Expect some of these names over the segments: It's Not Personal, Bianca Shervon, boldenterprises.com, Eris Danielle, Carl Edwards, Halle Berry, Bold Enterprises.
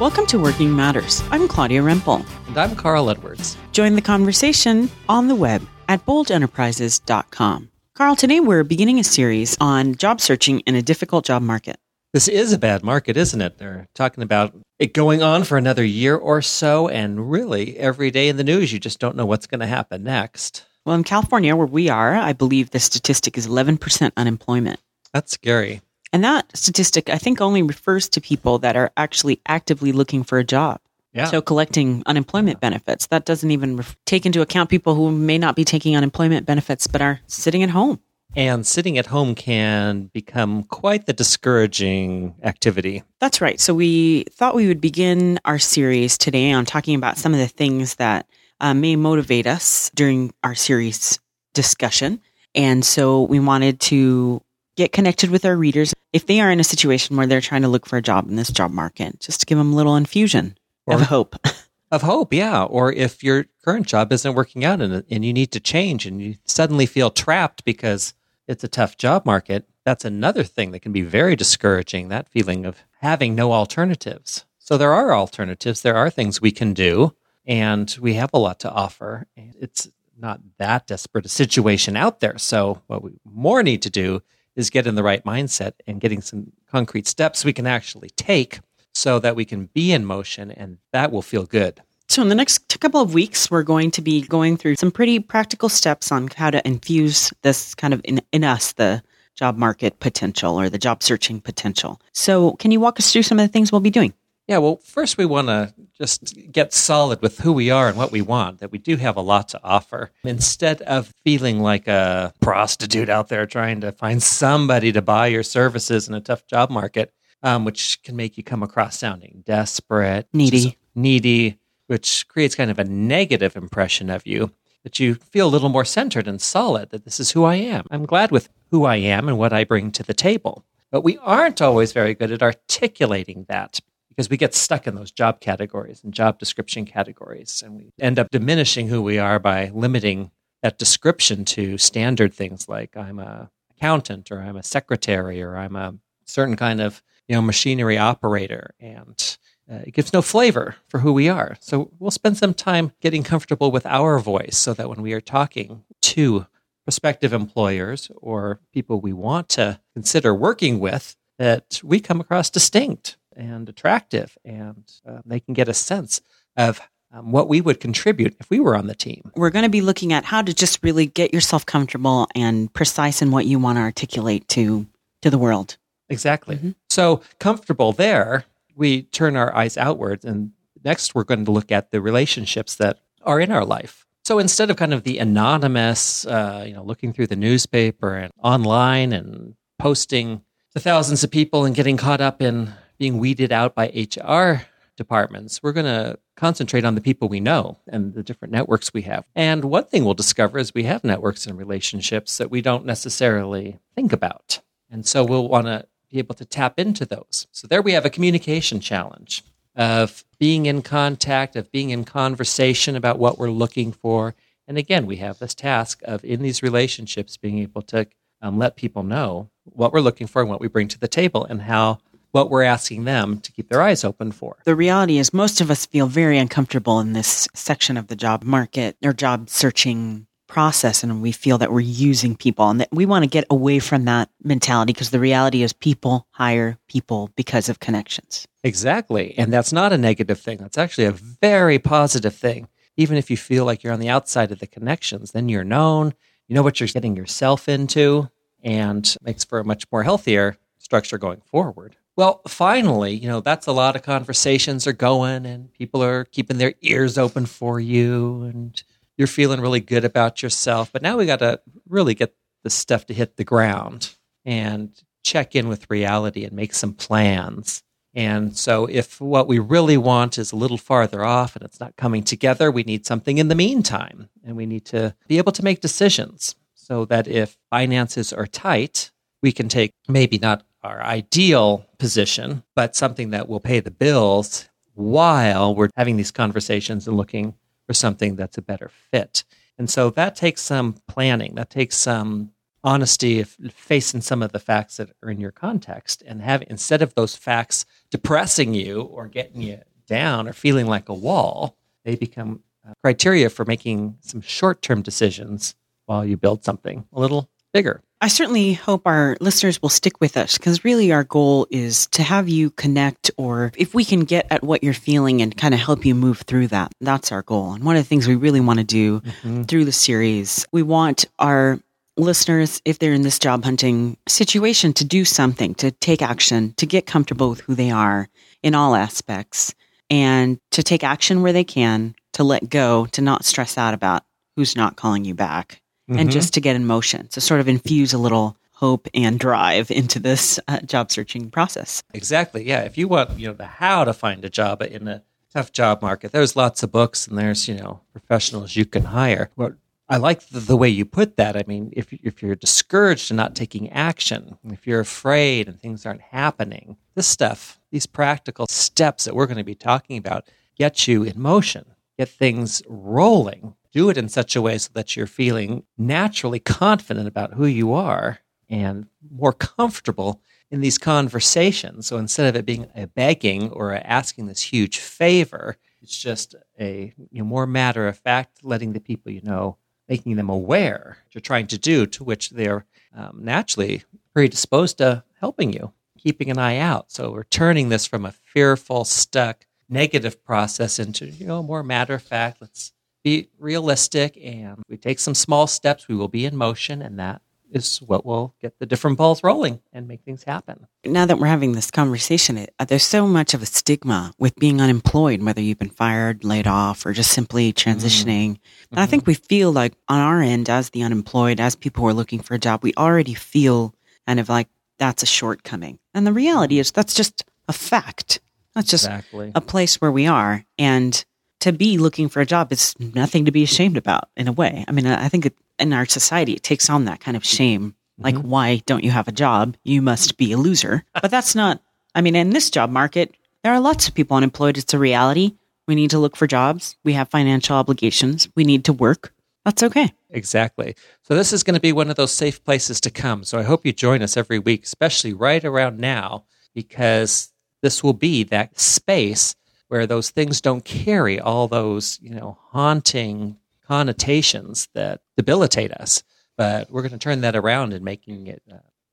Welcome to Working Matters. I'm Claudia Rempel. And I'm Carl Edwards. Join the conversation on the web at boldenterprises.com. Carl, today we're beginning a series on job searching in a difficult job market. This is a bad market, isn't it? They're talking about it going on for another year or so, and really every day in the news, you just don't know what's going to happen next. Well, in California, where we are, I believe the statistic is 11% unemployment. That's scary. And that statistic, I think, only refers to people that are actually actively looking for a job. Yeah. So collecting unemployment benefits, that doesn't even take into account people who may not be taking unemployment benefits, but are sitting at home. And sitting at home can become quite the discouraging activity. That's right. So we thought we would begin our series today on talking about some of the things that may motivate us during our series discussion. And so we wanted to get connected with our readers if they are in a situation where they're trying to look for a job in this job market, just to give them a little infusion of hope. Of hope, yeah. Or if your current job isn't working out and you need to change and you suddenly feel trapped because it's a tough job market, that's another thing that can be very discouraging, that feeling of having no alternatives. So there are alternatives. There are things we can do, and we have a lot to offer. It's not that desperate a situation out there. So what we more need to do is get in the right mindset and getting some concrete steps we can actually take so that we can be in motion, and that will feel good. So in the next couple of weeks, we're going to be going through some pretty practical steps on how to infuse this kind of in us, the job market potential or the job searching potential. So can you walk us through some of the things we'll be doing? Yeah, well, first we want to just get solid with who we are and what we want, that we do have a lot to offer. Instead of feeling like a prostitute out there trying to find somebody to buy your services in a tough job market, which can make you come across sounding desperate, needy, which creates kind of a negative impression of you, that you feel a little more centered and solid, that this is who I am. I'm glad with who I am and what I bring to the table. But we aren't always very good at articulating that, because we get stuck in those job categories and job description categories, and we end up diminishing who we are by limiting that description to standard things like I'm an accountant, or I'm a secretary, or I'm a certain kind of machinery operator, and it gives no flavor for who we are. So we'll spend some time getting comfortable with our voice so that when we are talking to prospective employers or people we want to consider working with, that we come across distinct and attractive, and they can get a sense of what we would contribute if we were on the team. We're going to be looking at how to just really get yourself comfortable and precise in what you want to articulate to the world. Exactly. Mm-hmm. So comfortable there, we turn our eyes outwards, and next we're going to look at the relationships that are in our life. So instead of kind of the anonymous, looking through the newspaper and online and posting to thousands of people and getting caught up in being weeded out by HR departments, we're going to concentrate on the people we know and the different networks we have. And one thing we'll discover is we have networks and relationships that we don't necessarily think about. And so we'll want to be able to tap into those. So there we have a communication challenge of being in contact, of being in conversation about what we're looking for. And again, we have this task of in these relationships being able to let people know what we're looking for and what we bring to the table and how what we're asking them to keep their eyes open for. The reality is most of us feel very uncomfortable in this section of the job market or job searching process, and we feel that we're using people and that we want to get away from that mentality, because the reality is people hire people because of connections. Exactly. And that's not a negative thing. That's actually a very positive thing. Even if you feel like you're on the outside of the connections, then you're known, you know what you're getting yourself into, and makes for a much more healthier structure going forward. Well, finally, that's a lot of conversations are going and people are keeping their ears open for you and you're feeling really good about yourself. But now we got to really get this stuff to hit the ground and check in with reality and make some plans. And so if what we really want is a little farther off and it's not coming together, we need something in the meantime. And we need to be able to make decisions so that if finances are tight, we can take maybe not our ideal position, but something that will pay the bills while we're having these conversations and looking for something that's a better fit. And so that takes some planning. That takes some honesty of facing some of the facts that are in your context, and have, instead of those facts depressing you or getting you down or feeling like a wall, they become criteria for making some short-term decisions while you build something a little bigger. I certainly hope our listeners will stick with us, because really our goal is to have you connect, or if we can get at what you're feeling and kind of help you move through that. That's our goal. And one of the things we really want to do through the series, we want our listeners, if they're in this job hunting situation, to do something, to take action, to get comfortable with who they are in all aspects, and to take action where they can, to let go, to not stress out about who's not calling you back, and just to get in motion, to sort of infuse a little hope and drive into this job searching process. Exactly. Yeah. If you want, the how to find a job in a tough job market, there's lots of books, and there's, professionals you can hire. Well, I like the way you put that. I mean, if you're discouraged and not taking action, if you're afraid and things aren't happening, this stuff, these practical steps that we're going to be talking about, get you in motion, get things rolling. Do it in such a way so that you're feeling naturally confident about who you are and more comfortable in these conversations. So instead of it being a begging or a asking this huge favor, it's just a more matter of fact, letting the people making them aware what you're trying to do, to which they're naturally predisposed to helping you, keeping an eye out. So we're turning this from a fearful, stuck, negative process into more matter of fact. Let's be realistic, and we take some small steps, we will be in motion, and that is what will get the different balls rolling and make things happen. Now that we're having this conversation, there's so much of a stigma with being unemployed, whether you've been fired, laid off, or just simply transitioning. And I think we feel like on our end, as the unemployed, as people who are looking for a job, we already feel kind of like that's a shortcoming. And the reality is that's just a fact. That's just a place where we are. And to be looking for a job is nothing to be ashamed about, in a way. I mean, I think in our society, it takes on that kind of shame. Like, why don't you have a job? You must be a loser. But that's not, in this job market, there are lots of people unemployed. It's a reality. We need to look for jobs. We have financial obligations. We need to work. That's okay. Exactly. So this is going to be one of those safe places to come. So I hope you join us every week, especially right around now, because this will be that space where those things don't carry all those, haunting connotations that debilitate us. But we're going to turn that around and making it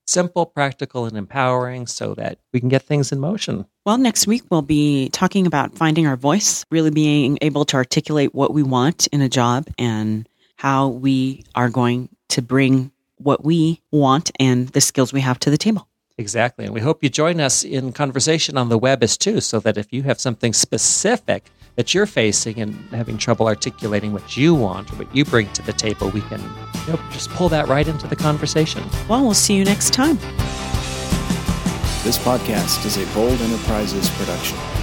simple, practical, and empowering, so that we can get things in motion. Well, next week we'll be talking about finding our voice, really being able to articulate what we want in a job and how we are going to bring what we want and the skills we have to the table. Exactly. And we hope you join us in conversation on the web as too, so that if you have something specific that you're facing and having trouble articulating what you want or what you bring to the table, we can just pull that right into the conversation. Well, we'll see you next time. This podcast is a Bold Enterprises production.